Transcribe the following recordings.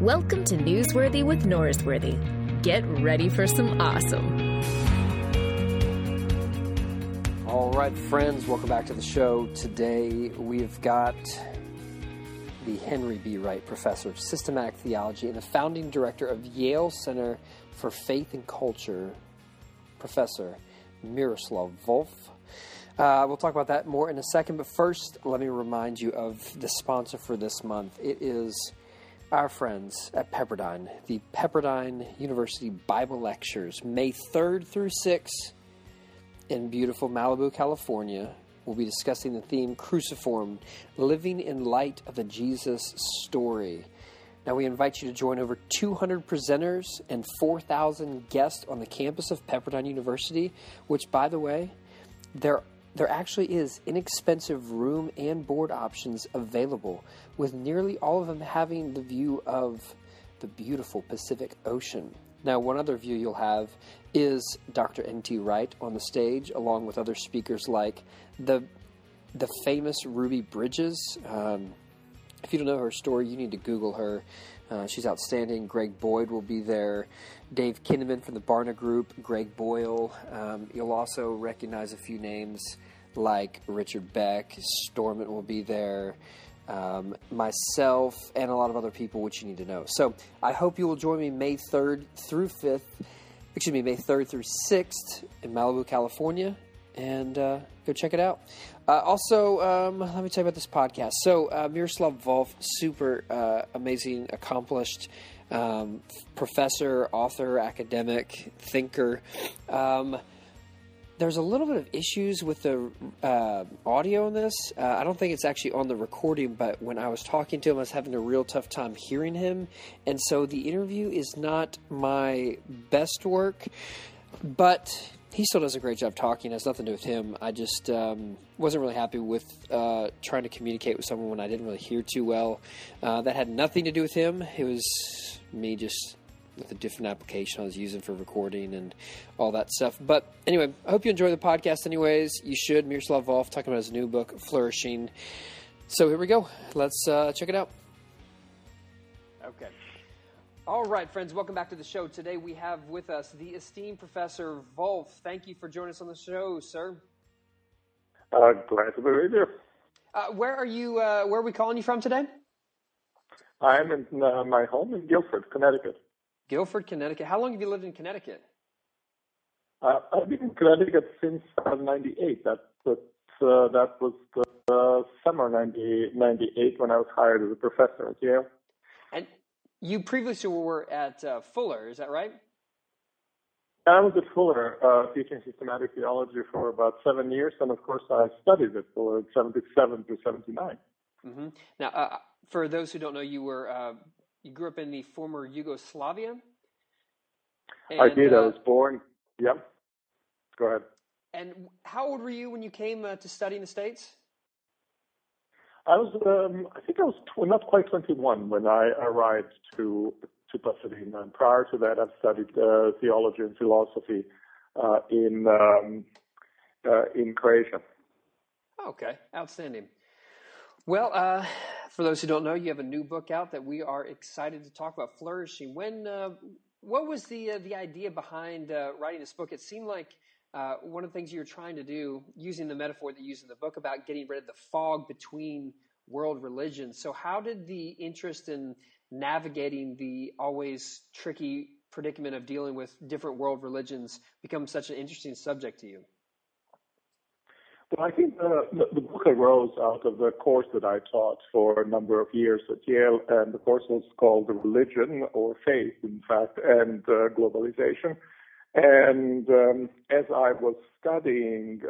Welcome to Newsworthy with Norrisworthy. Get ready for some awesome. All right, friends, welcome back to the show. Today we've got the Henry B. Wright Professor of Systematic Theology and the founding director of Yale Center for Faith and Culture, Professor Miroslav Volf. We'll talk about that more in a second, but first, let me remind you of the sponsor for this month. It is our friends at Pepperdine, the Pepperdine University Bible Lectures, May 3rd through 6th in beautiful Malibu, California. We'll be discussing the theme Cruciform, Living in Light of the Jesus Story. Now, we invite you to join over 200 presenters and 4,000 guests on the campus of Pepperdine University, which, by the way, there actually is inexpensive room and board options available, with nearly all of them having the view of the beautiful Pacific Ocean. Now, one other view you'll have is Dr. N.T. Wright on the stage, along with other speakers like the famous Ruby Bridges. If you don't know her story, you need to Google her. She's outstanding. Greg Boyd will be there. Dave Kinnaman from the Barna Group. Greg Boyle. You'll also recognize a few names like Richard Beck. Stormont will be there. Myself and a lot of other people, which you need to know. So I hope you will join me May 3rd through 6th in Malibu, California. And go check it out. Also, let me tell you about this podcast. So, Miroslav Volf, super amazing, accomplished professor, author, academic, thinker. There's a little bit of issues with the audio on this. I don't think it's actually on the recording, but when I was talking to him, I was having a real tough time hearing him. And so the interview is not my best work, but he still does a great job talking. It has nothing to do with him. I just wasn't really happy with trying to communicate with someone when I didn't really hear too well. That had nothing to do with him. It was me just with a different application I was using for recording and all that stuff. But anyway, I hope you enjoy the podcast anyways. You should. Miroslav Volf talking about his new book, Flourishing. So here we go. Let's check it out. Okay. All right, friends, welcome back to the show. Today we have with us the esteemed Professor Volf. Thank you for joining us on the show, sir. Glad to be with you. Where are we calling you from today? I'm in my home in Guilford, Connecticut. Guilford, Connecticut. How long have you lived in Connecticut? I've been in Connecticut since 1998. That was the summer 1998 when I was hired as a professor at Yale. And you previously were at Fuller, is that right? I was at Fuller, teaching systematic theology for about 7 years, and of course I studied at Fuller in 77 to 79. Mm-hmm. Now, for those who don't know, you grew up in the former Yugoslavia? And, I did, I was born, yep. Go ahead. And how old were you when you came to study in the States? I was, not quite 21 when I arrived to Pasadena. And prior to that, I've studied theology and philosophy in Croatia. Okay, outstanding. Well, for those who don't know, you have a new book out that we are excited to talk about, Flourishing. What was the idea behind writing this book? It seemed like one of the things you were trying to do, using the metaphor that you use in the book about getting rid of the fog between world religions. So how did the interest in navigating the always tricky predicament of dealing with different world religions become such an interesting subject to you? Well, I think the book arose out of the course that I taught for a number of years at Yale, and the course was called Religion or Faith, in fact, and Globalization. And as I was studying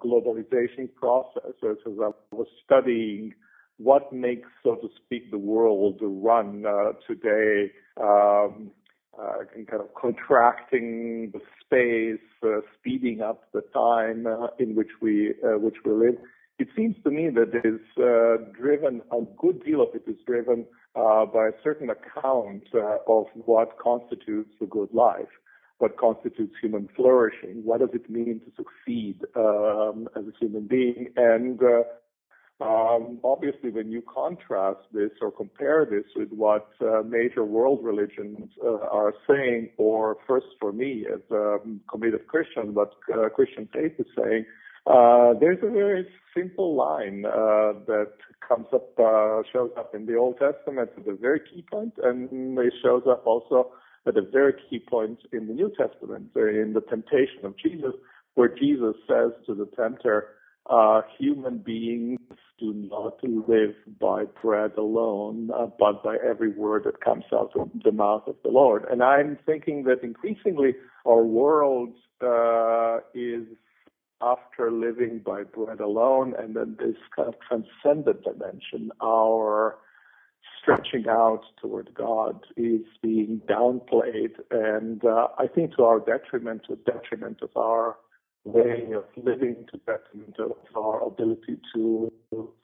globalization processes, as I was studying what makes, so to speak, the world run today, kind of contracting the space, speeding up the time in which we live, it seems to me that it is driven, a good deal of it is driven by a certain account of what constitutes a good life. What constitutes human flourishing? What does it mean to succeed as a human being? And Obviously, when you contrast this or compare this with what major world religions are saying, or first for me as a committed Christian, what Christian faith is saying, there's a very simple line that comes up, shows up in the Old Testament at a very key point, and it shows up also at a very key point in the New Testament, in the temptation of Jesus, where Jesus says to the tempter, human beings do not live by bread alone, but by every word that comes out of the mouth of the Lord. And I'm thinking that increasingly our world is after living by bread alone, and then this kind of transcendent dimension, our stretching out toward God, is being downplayed, and I think to our detriment, to the detriment of our way of living, to the detriment of our ability to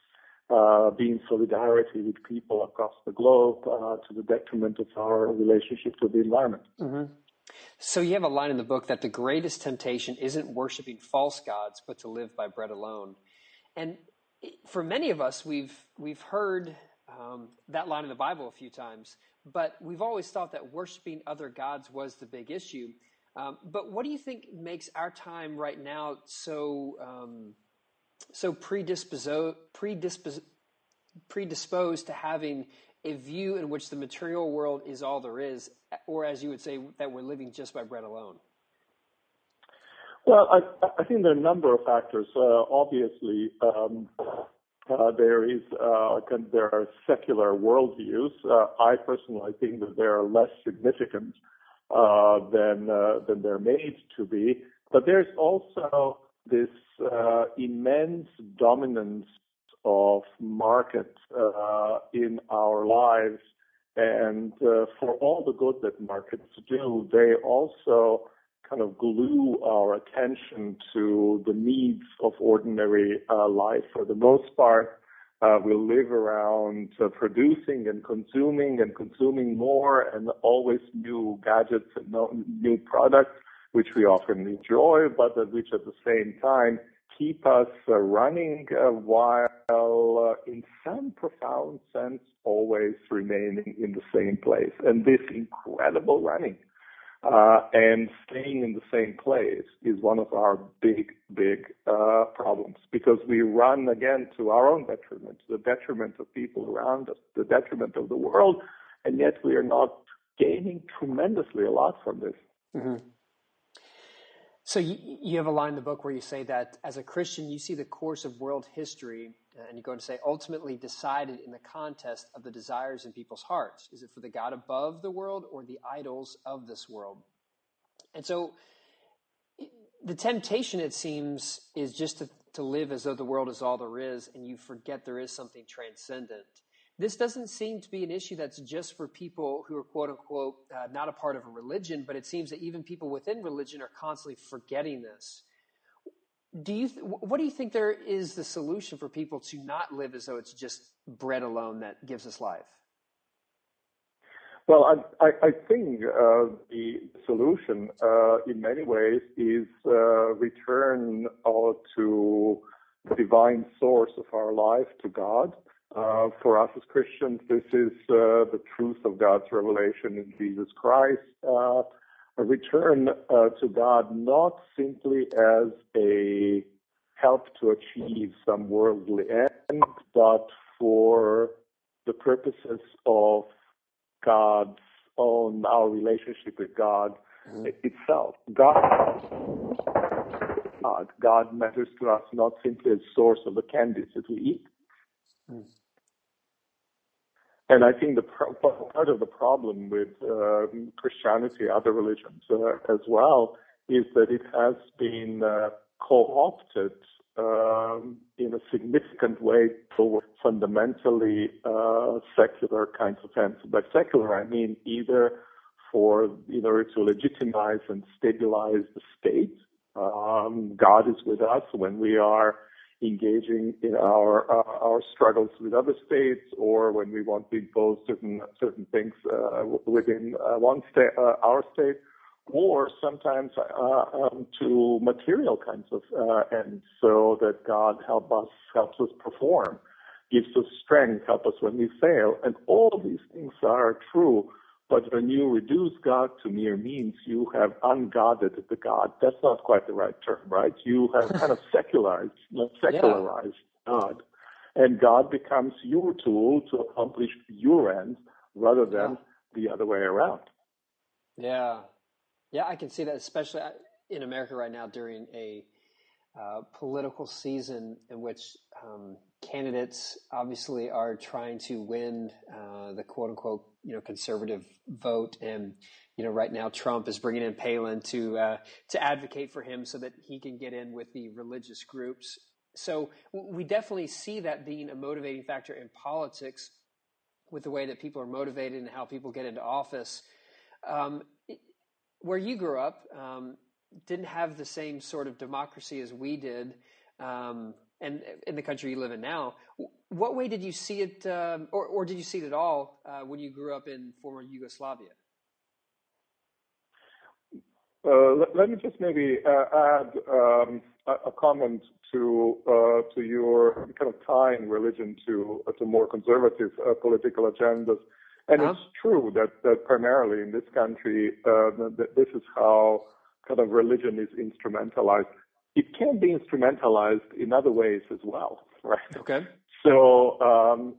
be in solidarity with people across the globe, to the detriment of our relationship to the environment. Mm-hmm. So you have a line in the book that the greatest temptation isn't worshiping false gods, but to live by bread alone. And for many of us, we've heard that line in the Bible a few times, but we've always thought that worshiping other gods was the big issue. But what do you think makes our time right now so predisposed to having a view in which the material world is all there is, or as you would say, that we're living just by bread alone? Well, I think there are a number of factors. Obviously, there are secular worldviews. I personally think that they are less significant than they're made to be. But there's also this immense dominance of market in our lives, and for all the good that markets do, they also kind of glue our attention to the needs of ordinary life. For the most part, we live around producing and consuming more, and always new gadgets and new products, which we often enjoy, but which at the same time keep us running while in some profound sense always remaining in the same place. And this incredible running and staying in the same place is one of our big problems, because we run again to our own detriment, the detriment of people around us, the detriment of the world, and yet we are not gaining tremendously a lot from this. Mm-hmm. So you have a line in the book where you say that as a Christian, you see the course of world history, and you're going to say ultimately decided in the contest of the desires in people's hearts. Is it for the God above the world or the idols of this world? And so the temptation, it seems, is just to live as though the world is all there is, and you forget there is something transcendent. This doesn't seem to be an issue that's just for people who are, quote unquote, not a part of a religion, but it seems that even people within religion are constantly forgetting this. What do you think there is the solution for people to not live as though it's just bread alone that gives us life? Well, I think the solution in many ways is return to the divine source of our life, to God. For us as Christians, this is the truth of God's revelation in Jesus Christ. A return to God not simply as a help to achieve some worldly end, but for the purposes of God's own, our relationship with God itself. God matters to us not simply as source of the candies that we eat. Mm. And I think the part of the problem with Christianity, other religions as well, is that it has been co-opted in a significant way toward fundamentally secular kinds of ends. By secular, I mean either to legitimize and stabilize the state. God is with us when we are engaging in our struggles with other states, or when we want to impose certain things within one state, our state, or sometimes to material kinds of ends, so that God helps us perform gives us strength, help us when we fail. And all of these things are true. But when you reduce God to mere means, you have ungodded the God. That's not quite the right term, right? You have kind of secularized God. And God becomes your tool to accomplish your ends rather than the other way around. Yeah. Yeah, I can see that, especially in America right now during a political season in which candidates obviously are trying to win the quote unquote, conservative vote. And, right now Trump is bringing in Palin to advocate for him so that he can get in with the religious groups. So we definitely see that being a motivating factor in politics with the way that people are motivated and how people get into office. Where you grew up, didn't have the same sort of democracy as we did, and in the country you live in now. What way did you see it, or did you see it at all when you grew up in former Yugoslavia? Let me just maybe add a comment to your kind of tying religion to more conservative political agendas. And it's true that primarily in this country, that this is how kind of religion is instrumentalized. It can be instrumentalized in other ways as well, right? Okay. So,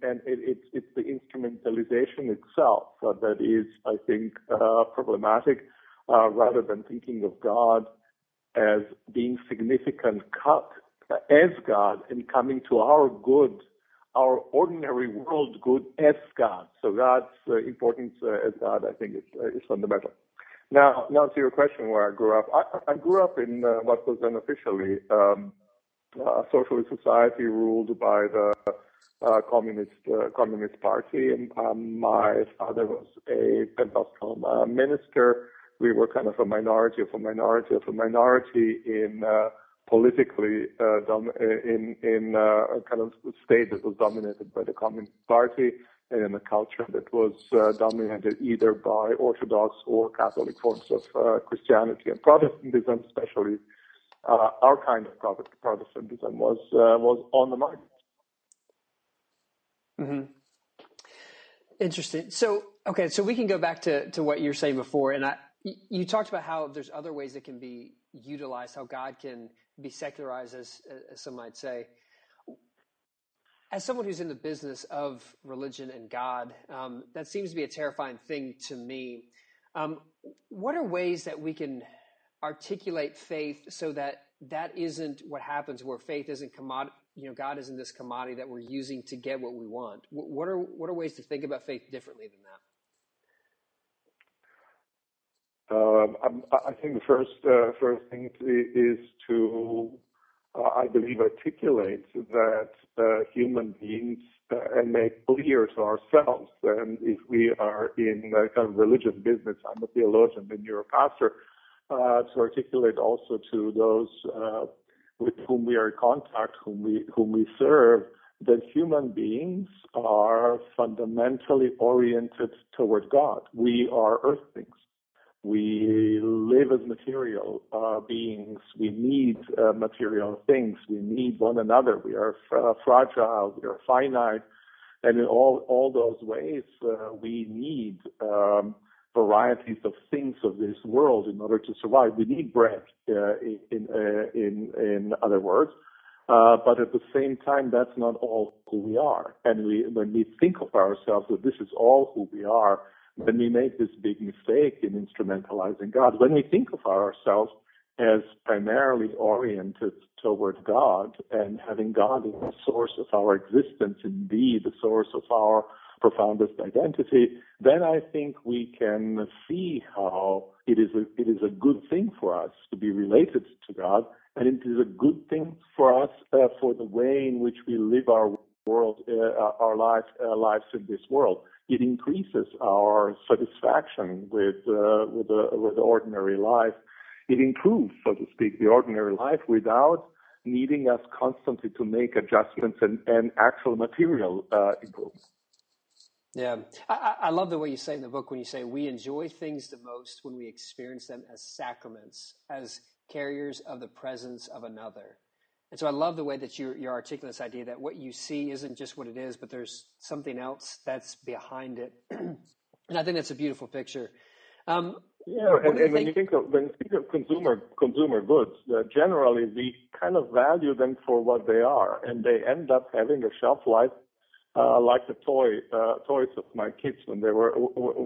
and it's the instrumentalization itself that is, I think, problematic, rather than thinking of God as being significant as God and coming to our good, our ordinary world good as God. So God's importance as God, I think, is fundamental. Now to your question, where I grew up. I grew up in what was then officially a socialist society ruled by the Communist Party. And my father was a Pentecostal minister. We were kind of a minority in politically in a kind of state that was dominated by the Communist Party, and in a culture that was dominated either by Orthodox or Catholic forms of Christianity and Protestantism, especially our kind of Protestantism was on the market. Mm-hmm. Interesting. So, so we can go back to what you were saying before, and you talked about how there's other ways that can be utilized, how God can be secularized, as some might say. As someone who's in the business of religion and God, that seems to be a terrifying thing to me. What are ways that we can articulate faith so that that isn't what happens, where faith isn't God isn't this commodity that we're using to get what we want? What are ways to think about faith differently than that? I think the first thing is to, I believe, articulate that human beings and make clear to ourselves. And if we are in kind of religious business, I'm a theologian and you're a pastor, to articulate also to those with whom we are in contact, whom we serve, that human beings are fundamentally oriented toward God. We are earthlings. We live as material beings. We need material things. We need one another. We are fragile. We are finite. And in all those ways, we need varieties of things of this world in order to survive. We need bread, in other words. But at the same time, that's not all who we are. And when we think of ourselves that this is all who we are, when we make this big mistake in instrumentalizing God, when we think of ourselves as primarily oriented toward God and having God as the source of our existence, indeed the source of our profoundest identity, then I think we can see how it is a good thing for us to be related to God, and it is a good thing for us for the way in which we live our world, lives in this world. It increases our satisfaction with the ordinary life. It improves, so to speak, the ordinary life without needing us constantly to make adjustments and actual material improvements. Yeah, I love the way you say in the book when you say we enjoy things the most when we experience them as sacraments, as carriers of the presence of another. And so I love the way that you're articulating this idea that what you see isn't just what it is, but there's something else that's behind it. And I think that's a beautiful picture. And when you think of consumer goods, generally we kind of value them for what they are, and they end up having a shelf life like the toys of my kids when they were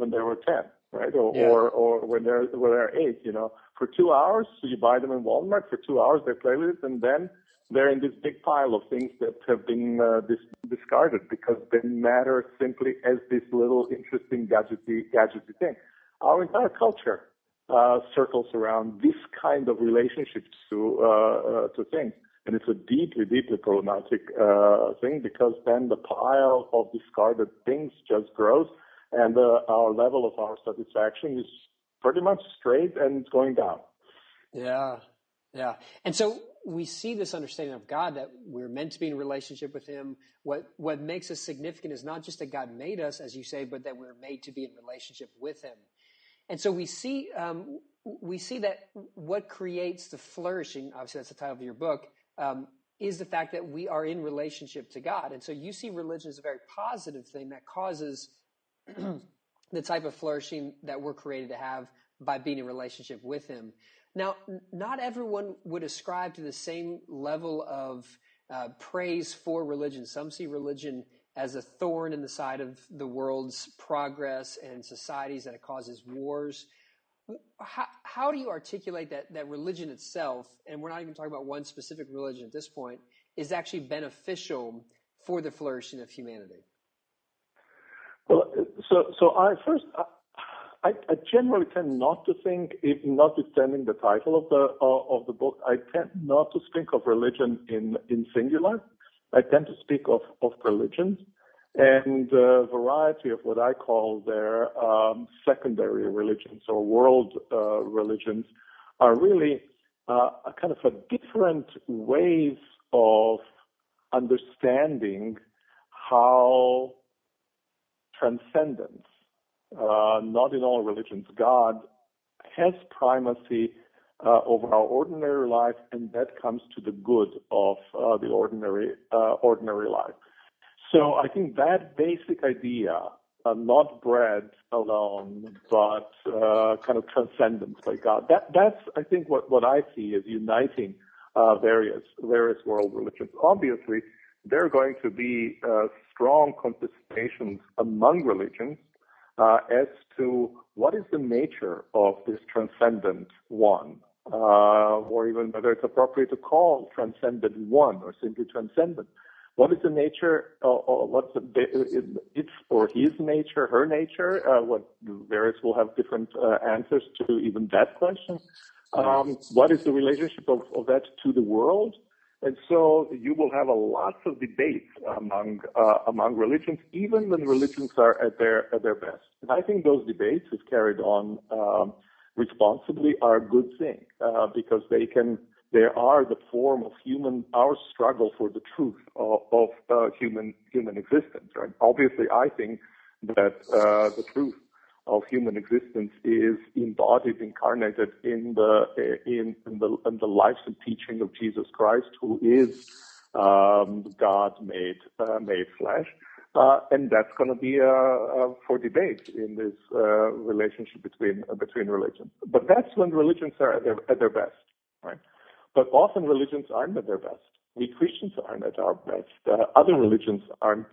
10, right? Or when they're 8. You know, for 2 hours you buy them in Walmart. For 2 hours they play with it, and then they're in this big pile of things that have been discarded because they matter simply as this little interesting gadgety thing. Our entire culture circles around this kind of relationships to things, and it's a deeply, deeply problematic thing, because then the pile of discarded things just grows, and our level of our satisfaction is pretty much straight and going down. Yeah. And so we see this understanding of God that we're meant to be in relationship with Him. What makes us significant is not just that God made us, as you say, but that we're made to be in relationship with Him. And so we see that what creates the flourishing, obviously that's the title of your book, is the fact that we are in relationship to God. And so you see religion as a very positive thing that causes the type of flourishing that we're created to have by being in relationship with Him. Now, not everyone would ascribe to the same level of praise for religion. Some see religion as a thorn in the side of the world's progress and societies, that it causes wars. How do you articulate that religion itself, and we're not even talking about one specific religion at this point, is actually beneficial for the flourishing of humanity? Well, I generally tend not to think, even notwithstanding the title of the book, I tend not to speak of religion in singular. I tend to speak of religions and a variety of what I call their secondary religions or world religions are really a kind of a different ways of understanding how transcendence, not in all religions, God has primacy over our ordinary life, and that comes to the good of the ordinary life. So I think that basic idea, not bread alone, but kind of transcendence by God, that's I think what I see as uniting various world religions. Obviously, there are going to be strong contestations among religions as to what is the nature of this transcendent one, or even whether it's appropriate to call transcendent one or simply transcendent. What is the nature, or what's its or his nature, her nature? What various will have different answers to even that question. What is the relationship of that to the world? And so you will have a lot of debates among religions, even when religions are at their best. And I think those debates, if carried on responsibly, are a good thing because they are the form of our struggle for the truth of human existence. Right? Obviously, I think that the truth of human existence is embodied, incarnated in the life and teaching of Jesus Christ, who is God made flesh, and that's going to be for debate in this relationship between religions. But that's when religions are at their best, right? But often religions aren't at their best. We Christians aren't at our best. Other religions aren't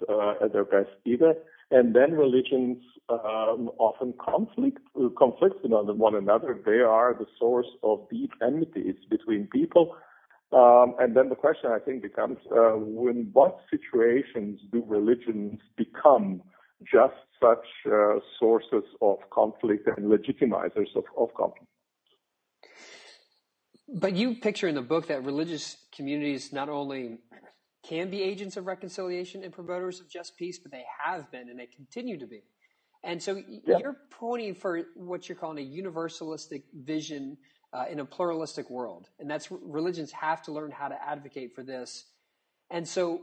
at their best either. And then religions often conflict with one another. They are the source of deep enmities between people. And then the question, I think, becomes, in what situations do religions become just such sources of conflict and legitimizers of conflict? But you picture in the book that religious communities not only can be agents of reconciliation and promoters of just peace, but they have been and they continue to be. And so you're pointing for what you're calling a universalistic vision in a pluralistic world. And that's religions have to learn how to advocate for this. And so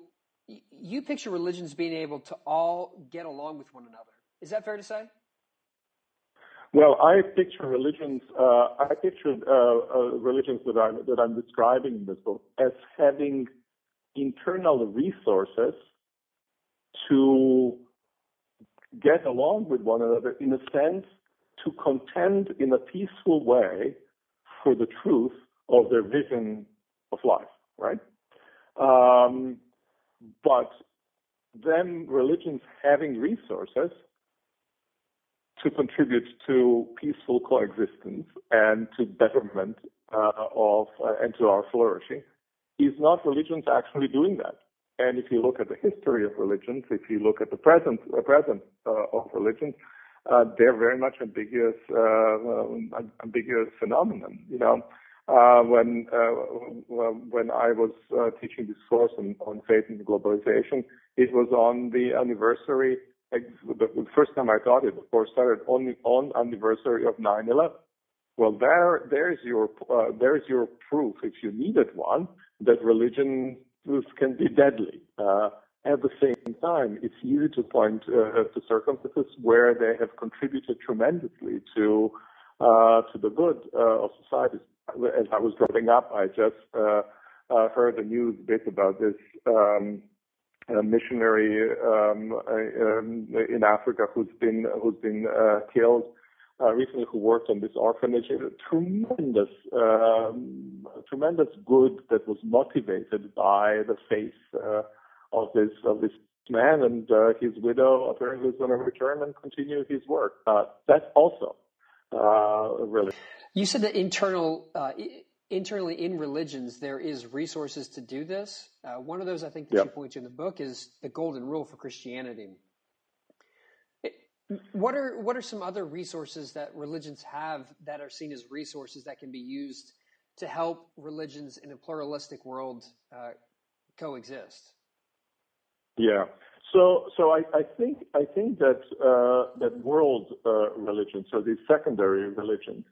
you picture religions being able to all get along with one another. Is that fair to say? Well, I picture religions. I pictured religions that I'm describing in this book as having internal resources to get along with one another, in a sense, to contend in a peaceful way for the truth of their vision of life, right? But then religions having resources to contribute to peaceful coexistence and to betterment and to our flourishing, is not religions actually doing that. And if you look at the history of religions, if you look at the present of religions, they're very much ambiguous phenomenon. You know, when I was teaching this course on faith and globalization, it was on the anniversary. The first time I taught it, of course, started only on anniversary of 9/11. Well, there's your proof, if you needed one, that religion can be deadly. At the same time, it's easy to point to circumstances where they have contributed tremendously to the good of society. As I was growing up, I just heard a news bit about this missionary in Africa who's been killed recently, who worked on this orphanage. Tremendous good that was motivated by the faith of this man, and his widow apparently is going to return and continue his work. That's also really. You said that internally in religions there is resources to do this. One of those, I think, that you point to in the book is the golden rule for Christianity. What are some other resources that religions have that are seen as resources that can be used to help religions in a pluralistic world coexist? Yeah. So I think that world religions, so these secondary religions,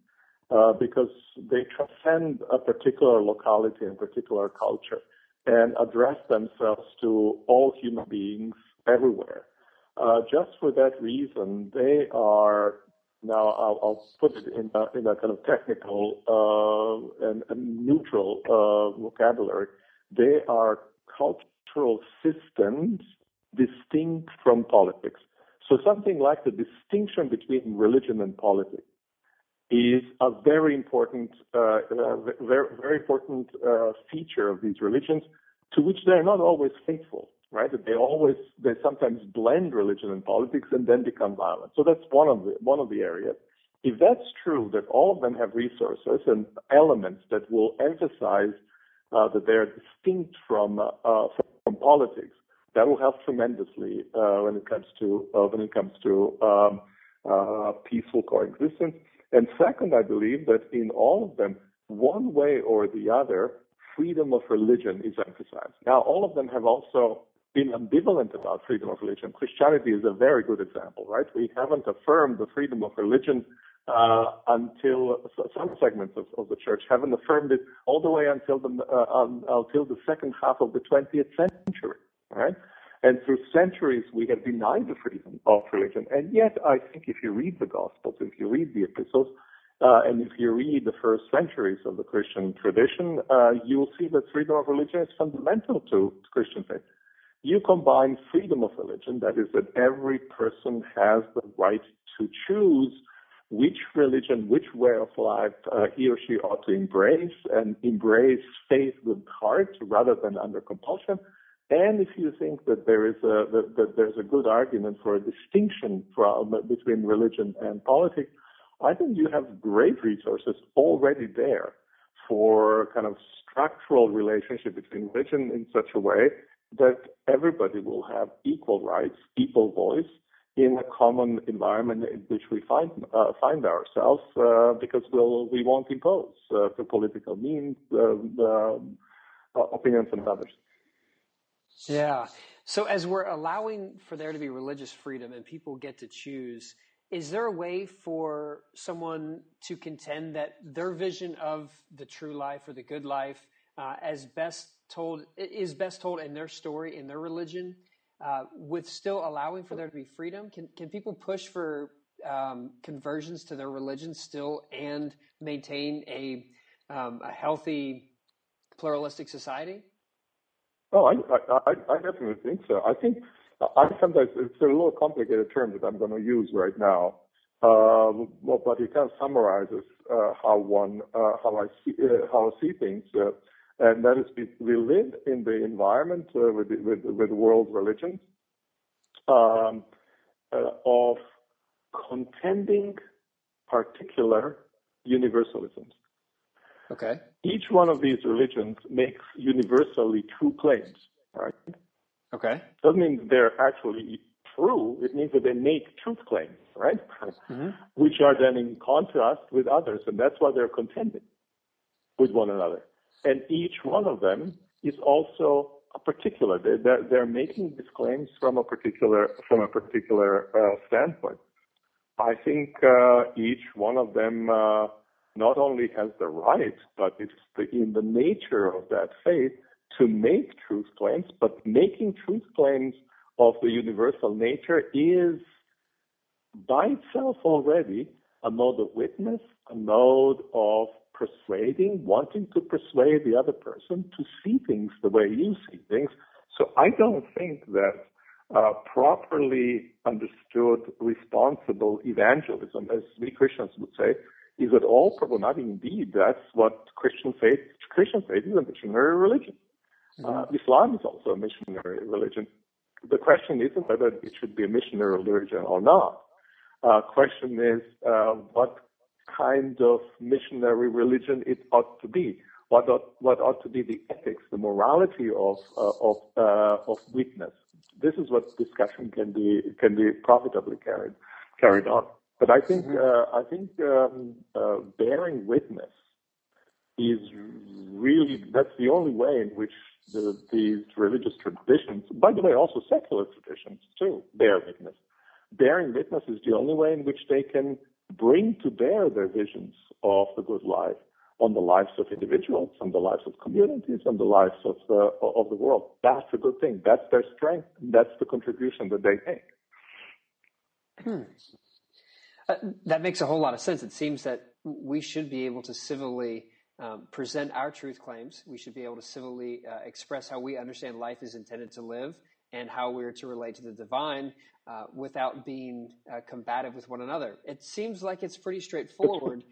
because they transcend a particular locality and particular culture and address themselves to all human beings everywhere. Just for that reason, they are now. I'll put it in a kind of technical and neutral vocabulary. They are cultural systems distinct from politics. So something like the distinction between religion and politics is a very important, very important feature of these religions, to which they're not always faithful. Right? They sometimes blend religion and politics and then become violent. So that's one of the areas. If that's true, that all of them have resources and elements that will emphasize that they are distinct from politics, that will help tremendously when it comes to peaceful coexistence. And second, I believe that in all of them, one way or the other, freedom of religion is emphasized. Now, all of them have also been ambivalent about freedom of religion. Christianity is a very good example, right? We haven't affirmed the freedom of religion until some segments of the church haven't affirmed it all the way until the second half of the 20th century, right? And through centuries, we have denied the freedom of religion. And yet, I think if you read the Gospels, if you read the Epistles, and if you read the first centuries of the Christian tradition, you'll see that freedom of religion is fundamental to Christian faith. You combine freedom of religion, that is, that every person has the right to choose which religion, which way of life he or she ought to embrace, and embrace faith with heart rather than under compulsion. And if you think that there's a good argument for a distinction between religion and politics, I think you have great resources already there for kind of structural relationship between religion in such a way that everybody will have equal rights, equal voice in a common environment in which we find ourselves, because we won't impose through political means opinions on others. Yeah. So as we're allowing for there to be religious freedom and people get to choose, is there a way for someone to contend that their vision of the true life or the good life, is best told in their story, in their religion, with still allowing for there to be freedom? Can people push for conversions to their religion still and maintain a healthy pluralistic society? Oh, I definitely think so. I think sometimes it's a little complicated term that I'm going to use right now, but it kind of summarizes how I see things, and that is we live in the environment with world religions of contending particular universalisms. Okay. Each one of these religions makes universally true claims, right? Okay. Doesn't mean they're actually true. It means that they make truth claims, right? Mm-hmm. Which are then in contrast with others, and that's why they're contending with one another. And each one of them is also a particular. They're making these claims from a particular standpoint. I think each one of them. Not only has the right, but it's in the nature of that faith to make truth claims, but making truth claims of the universal nature is by itself already a mode of witness, a mode of persuading, wanting to persuade the other person to see things the way you see things. So I don't think that properly understood responsible evangelism, as we Christians would say, is at all problematic. Indeed, that's what Christian faith is a missionary religion. Mm-hmm. Islam is also a missionary religion. The question isn't whether it should be a missionary religion or not. Question is what kind of missionary religion it ought to be. What ought to be the ethics, the morality of witness. This is what discussion can be profitably carried on. But I think I think bearing witness is really, that's the only way in which these religious traditions, by the way, also secular traditions too, bear witness. Bearing witness is the only way in which they can bring to bear their visions of the good life on the lives of individuals, on the lives of communities, on the lives of the world. That's a good thing. That's their strength. That's the contribution that they make. That makes a whole lot of sense. It seems that we should be able to civilly present our truth claims. We should be able to civilly express how we understand life is intended to live and how we're to relate to the divine without being combative with one another. It seems like it's pretty straightforward.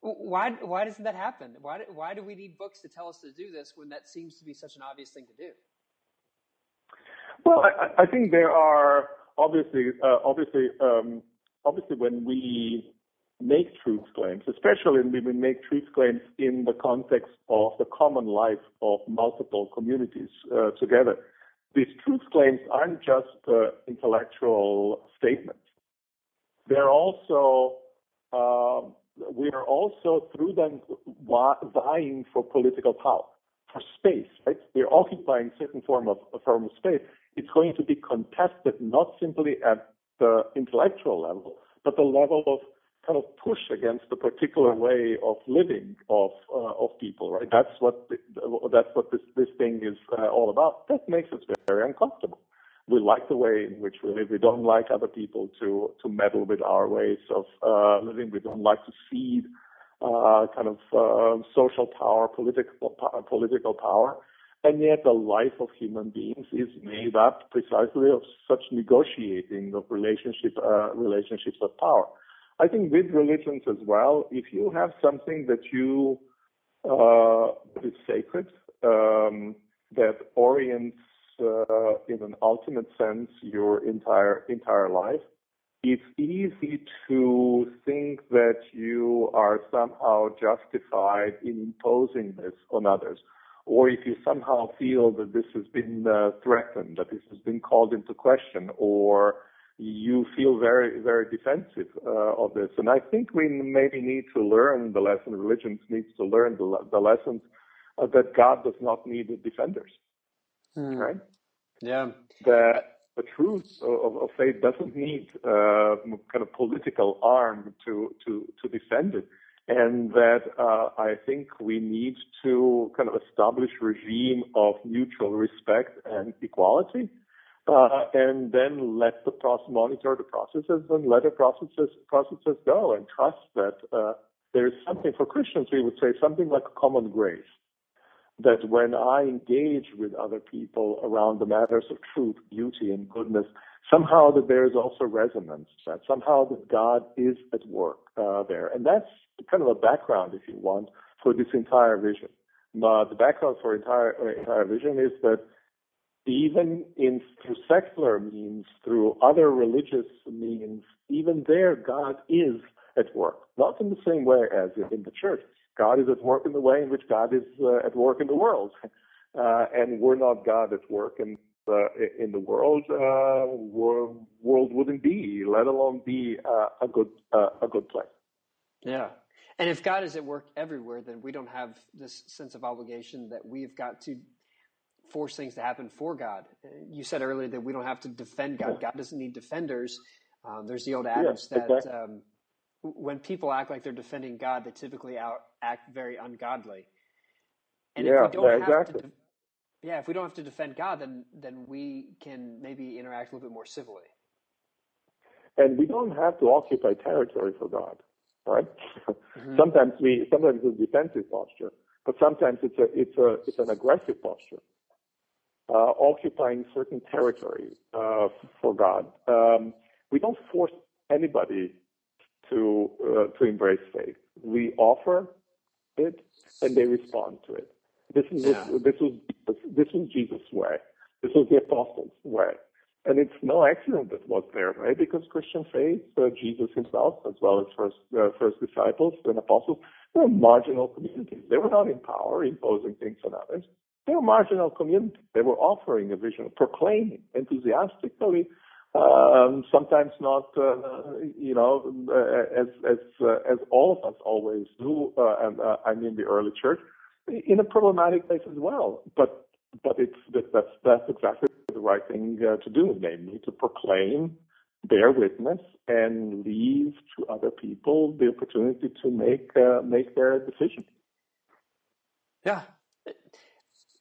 Why doesn't that happen? Why do we need books to tell us to do this when that seems to be such an obvious thing to do? Well, I think there are obviously, when we make truth claims, especially when we make truth claims in the context of the common life of multiple communities together, these truth claims aren't just intellectual statements. They're also, we are also through them vying for political power, for space, right? We're occupying certain form of space. It's going to be contested not simply at the intellectual level, but the level of kind of push against the particular way of living of people, right? That's what this thing is all about. That makes us very uncomfortable. We like the way in which we live. We don't like other people to meddle with our ways of living. We don't like to cede social power, political power. And yet the life of human beings is made up precisely of such negotiating of relationships of power. I think with religions as well, if you have something that you is sacred, that orients in an ultimate sense your entire life, it's easy to think that you are somehow justified in imposing this on others. Or if you somehow feel that this has been threatened, that this has been called into question, or you feel very, very defensive of this. And I think we maybe need to learn the lesson, religions needs to learn the lessons that God does not need defenders, right? Yeah. That the truth of faith doesn't need kind of political arm to defend it. And that I think we need to kind of establish regime of mutual respect and equality and then let the process, monitor the processes, and let the processes go, and trust that there is something, for Christians we would say something like a common grace, that when I engage with other people around the matters of truth, beauty, and goodness, somehow that there is also resonance, that somehow that God is at work there. And that's kind of a background, if you want, for this entire vision. But the background for entire vision is that even in through secular means, through other religious means, even there God is at work, not in the same way as in the church. God is at work in the way in which God is at work in the world, and we're not God at work in the world. World wouldn't be, let alone be a good place. Yeah. And if God is at work everywhere, then we don't have this sense of obligation that we've got to force things to happen for God. You said earlier that we don't have to defend God. God doesn't need defenders. There's the old adage exactly. When people act like they're defending God, they typically act very ungodly. And if we don't have to if we don't have to defend God, then we can maybe interact a little bit more civilly. And we don't have to occupy territory for God. Right? Mm-hmm. Sometimes it's a defensive posture, but sometimes it's an aggressive posture, occupying certain territory for God. We don't force anybody to embrace faith. We offer it, and they respond to it. This was Jesus' way. This was the apostles' way. And it's no accident that was their way, because Christian faith, Jesus himself, as well as first disciples and apostles, were marginal communities. They were not in power, imposing things on others. They were marginal communities. They were offering a vision, proclaiming enthusiastically, sometimes not, as all of us always do. I mean, the early church, in a problematic place as well. But that's exactly the right thing to do, namely to proclaim, bear witness, and leave to other people the opportunity to make their decision. Yeah,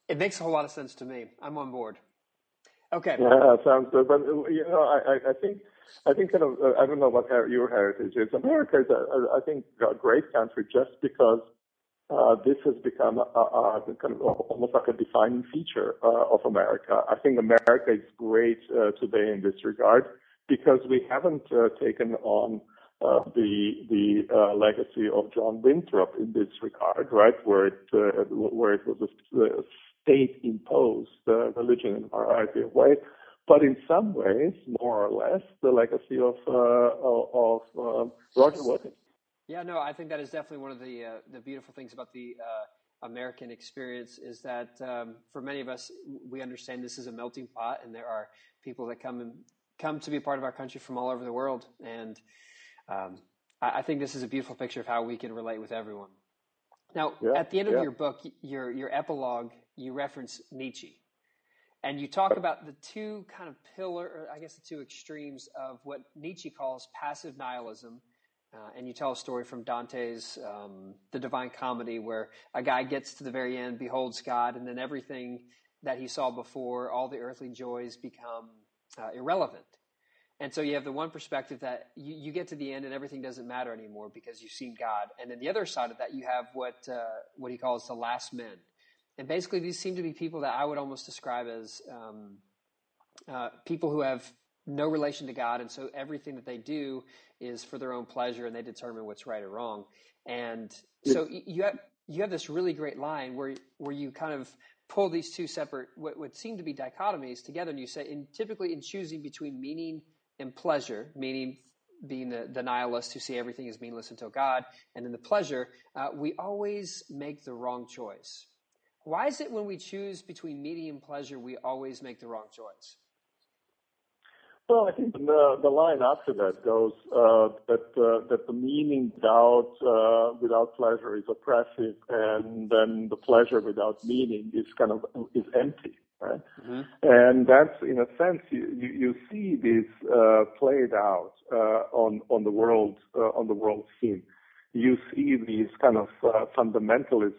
it makes a whole lot of sense to me. I'm on board. Okay. Yeah, sounds good. But I think kind of I don't know what your heritage is. America is, I think, a great country just because. This has become kind of almost like a defining feature of America. I think America is great today in this regard because we haven't taken on the legacy of John Winthrop in this regard, right? Where it was a state-imposed religion in a variety of ways, but in some ways, more or less, the legacy of Roger Wooden. Yeah, no, I think that is definitely one of the beautiful things about the American experience is that for many of us, we understand this is a melting pot, and there are people that come to be a part of our country from all over the world. And I think this is a beautiful picture of how we can relate with everyone. Now, at the end of your book, your epilogue, you reference Nietzsche, and you talk about the two kind of the two extremes of what Nietzsche calls passive nihilism. And you tell a story from Dante's The Divine Comedy, where a guy gets to the very end, beholds God, and then everything that he saw before, all the earthly joys become irrelevant. And so you have the one perspective that you get to the end and everything doesn't matter anymore because you've seen God. And then the other side of that, you have what he calls the last men. And basically these seem to be people that I would almost describe as people who have no relation to God, and so everything that they do is for their own pleasure, and they determine what's right or wrong. And so you have this really great line where you kind of pull these two separate what seem to be dichotomies together, and you say, typically in choosing between meaning and pleasure, meaning being the nihilist who see everything as meaningless until God, and then the pleasure, we always make the wrong choice. Why is it when we choose between meaning and pleasure, we always make the wrong choice? Well, I think the line after that goes that the meaning without pleasure is oppressive, and then the pleasure without meaning is empty, right? Mm-hmm. And that's, in a sense, you see this played out on the world scene. you see these kind of fundamentalist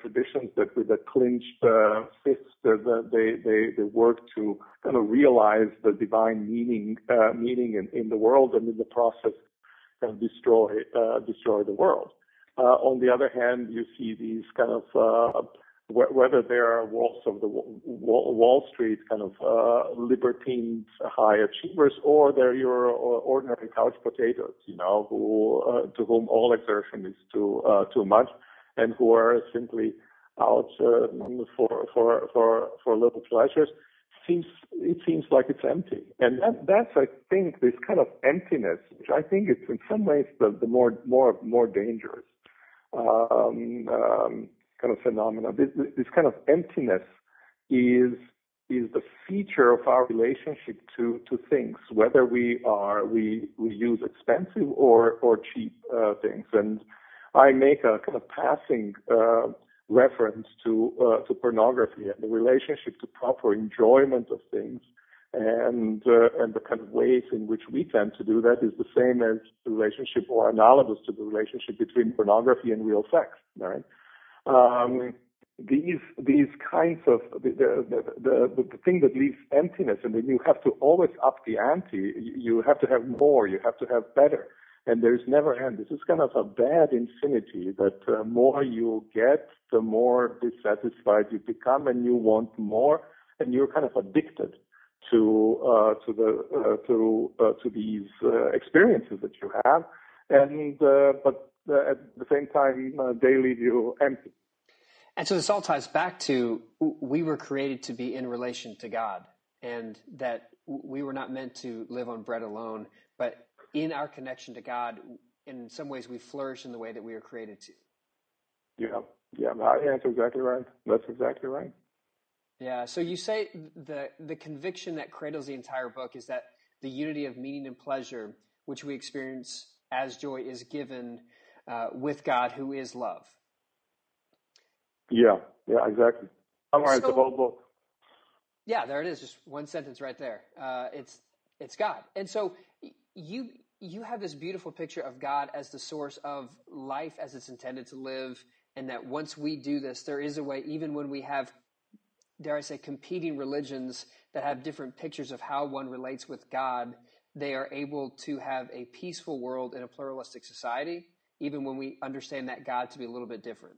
traditions that with a clenched fist, they work to kind of realize the divine meaning in the world, and in the process kind of destroy the world. On the other hand, you see these kind of whether there are Wall Street kind of libertines, high achievers, or they're your ordinary couch potatoes, you know, to whom all exertion is too much, and who are simply out for little pleasures. It seems like it's empty, and that's I think this kind of emptiness, which I think is in some ways the more dangerous. Kind of phenomena. This kind of emptiness is the feature of our relationship to things, whether we use expensive or cheap things. And I make a kind of passing reference to pornography and the relationship to proper enjoyment of things, and the kind of ways in which we tend to do that is the same as the relationship or analogous to the relationship between pornography and real sex, right? These kinds of the thing that leaves emptiness, and then you have to always up the ante. You have to have more. You have to have better, and there's never end. This is kind of a bad infinity that more you get, the more dissatisfied you become, and you want more, and you're kind of addicted to these experiences that you have, and but. At the same time, they leave you empty. And so this all ties back to we were created to be in relation to God, and that we were not meant to live on bread alone, but in our connection to God, in some ways we flourish in the way that we were created to. Yeah, that's exactly right. Yeah, so you say the conviction that cradles the entire book is that the unity of meaning and pleasure, which we experience as joy, is given with God, who is love. Yeah, exactly. Summarize the whole book. Yeah, there it is. Just one sentence right there. It's God. And so you have this beautiful picture of God as the source of life as it's intended to live, and that once we do this, there is a way, even when we have, dare I say, competing religions that have different pictures of how one relates with God, they are able to have a peaceful world in a pluralistic society, even when we understand that God to be a little bit different,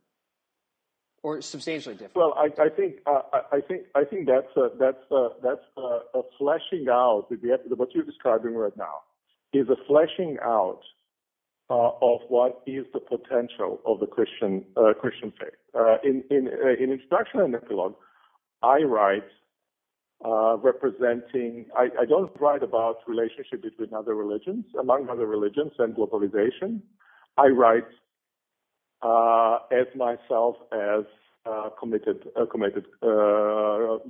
or substantially different. Well, I think that's a fleshing out. What you're describing right now is a fleshing out of what is the potential of the Christian faith. In introduction and epilogue, I write. I don't write about relationship between other religions, among other religions, and globalization. I write as myself as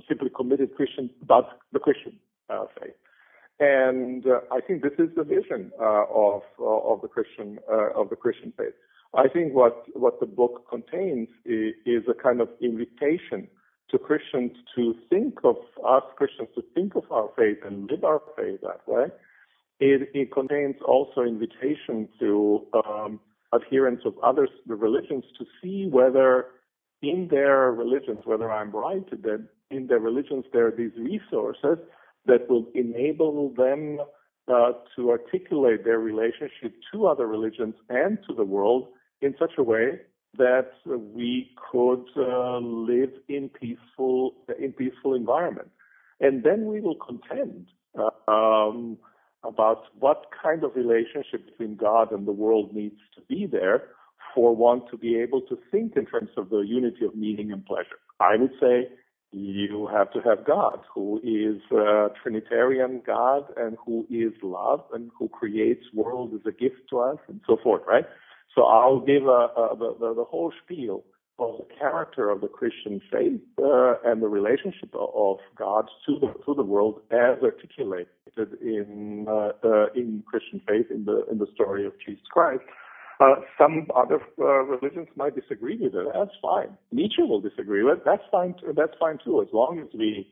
simply committed Christian, but the Christian faith. And I think this is the vision of the Christian faith. I think what the book contains is a kind of invitation to Christians to think of our faith and live our faith that way. It contains also invitation to adherents of other religions to see whether in their religions, whether I'm right, that in their religions there are these resources that will enable them to articulate their relationship to other religions and to the world in such a way that we could live in peaceful environment. And then we will contend about what kind of relationship between God and the world needs to be there for one to be able to think in terms of the unity of meaning and pleasure. I would say you have to have God, who is a Trinitarian God and who is love and who creates world as a gift to us and so forth, right? So I'll give the whole spiel of the character of the Christian faith and the relationship of God to the world as articulated in Christian faith in the story of Jesus Christ. Some other religions might disagree with it. That's fine. Nietzsche will disagree with it. That's fine too. As long as we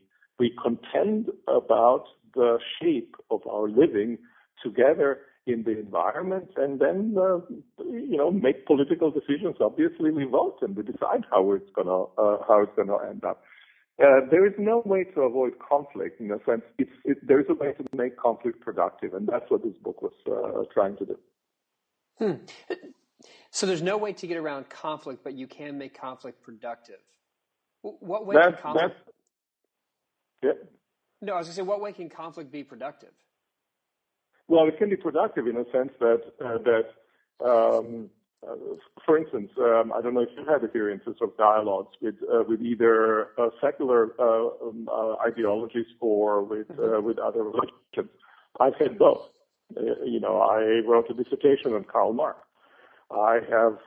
contend about the shape of our living together in the environment, and then, make political decisions. Obviously, we vote and we decide how it's gonna end up. There is no way to avoid conflict. In a sense, there is a way to make conflict productive, and that's what this book was trying to do. So there's no way to get around conflict, but you can make conflict productive. What way can conflict? Yeah. No, I was going to say, what way can conflict be productive? Well, it can be productive in a sense that, for instance, I don't know if you've had experiences of dialogues with either secular ideologies or with other religions. I've had both. I wrote a dissertation on Karl Marx. I have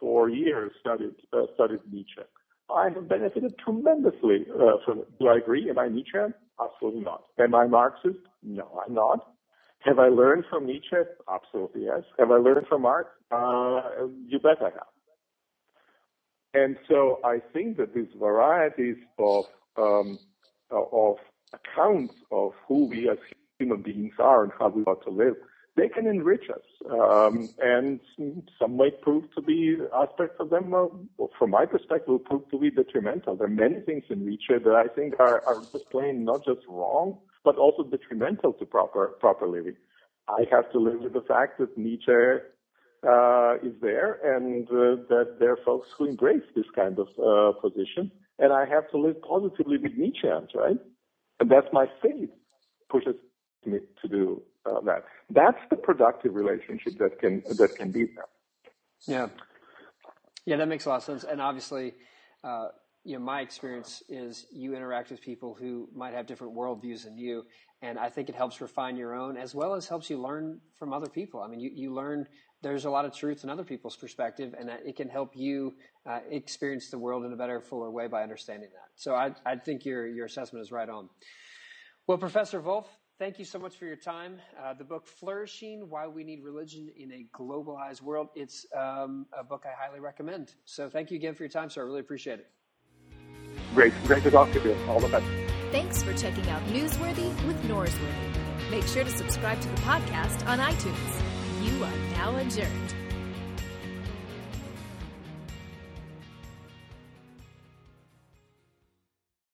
for years studied Nietzsche. I have benefited tremendously from it. Do I agree? Am I Nietzsche? Absolutely not. Am I Marxist? No, I'm not. Have I learned from Nietzsche? Absolutely yes. Have I learned from Marx? You bet I have. And so I think that these varieties of accounts of who we as human beings are and how we ought to live, they can enrich us, and some might prove to be aspects of them, from my perspective, prove to be detrimental. There are many things in Nietzsche that I think are just plain not just wrong, but also detrimental to proper living. I have to live with the fact that Nietzsche is there, and that there are folks who embrace this kind of position, and I have to live positively with Nietzscheans, right? And that's my faith pushes me to do that. That's the productive relationship that can be there. Yeah, that makes a lot of sense. And obviously, my experience is you interact with people who might have different worldviews than you, and I think it helps refine your own as well as helps you learn from other people. I mean, you learn there's a lot of truth in other people's perspective, and it can help you experience the world in a better, fuller way by understanding that. So I think your assessment is right on. Well, Professor Volf, thank you so much for your time. The book Flourishing, Why We Need Religion in a Globalized World, it's a book I highly recommend. So thank you again for your time, sir. I really appreciate it. Great to talk to you. All the best. Thanks for checking out Newsworthy with Norsworthy. Make sure to subscribe to the podcast on iTunes. You are now adjourned.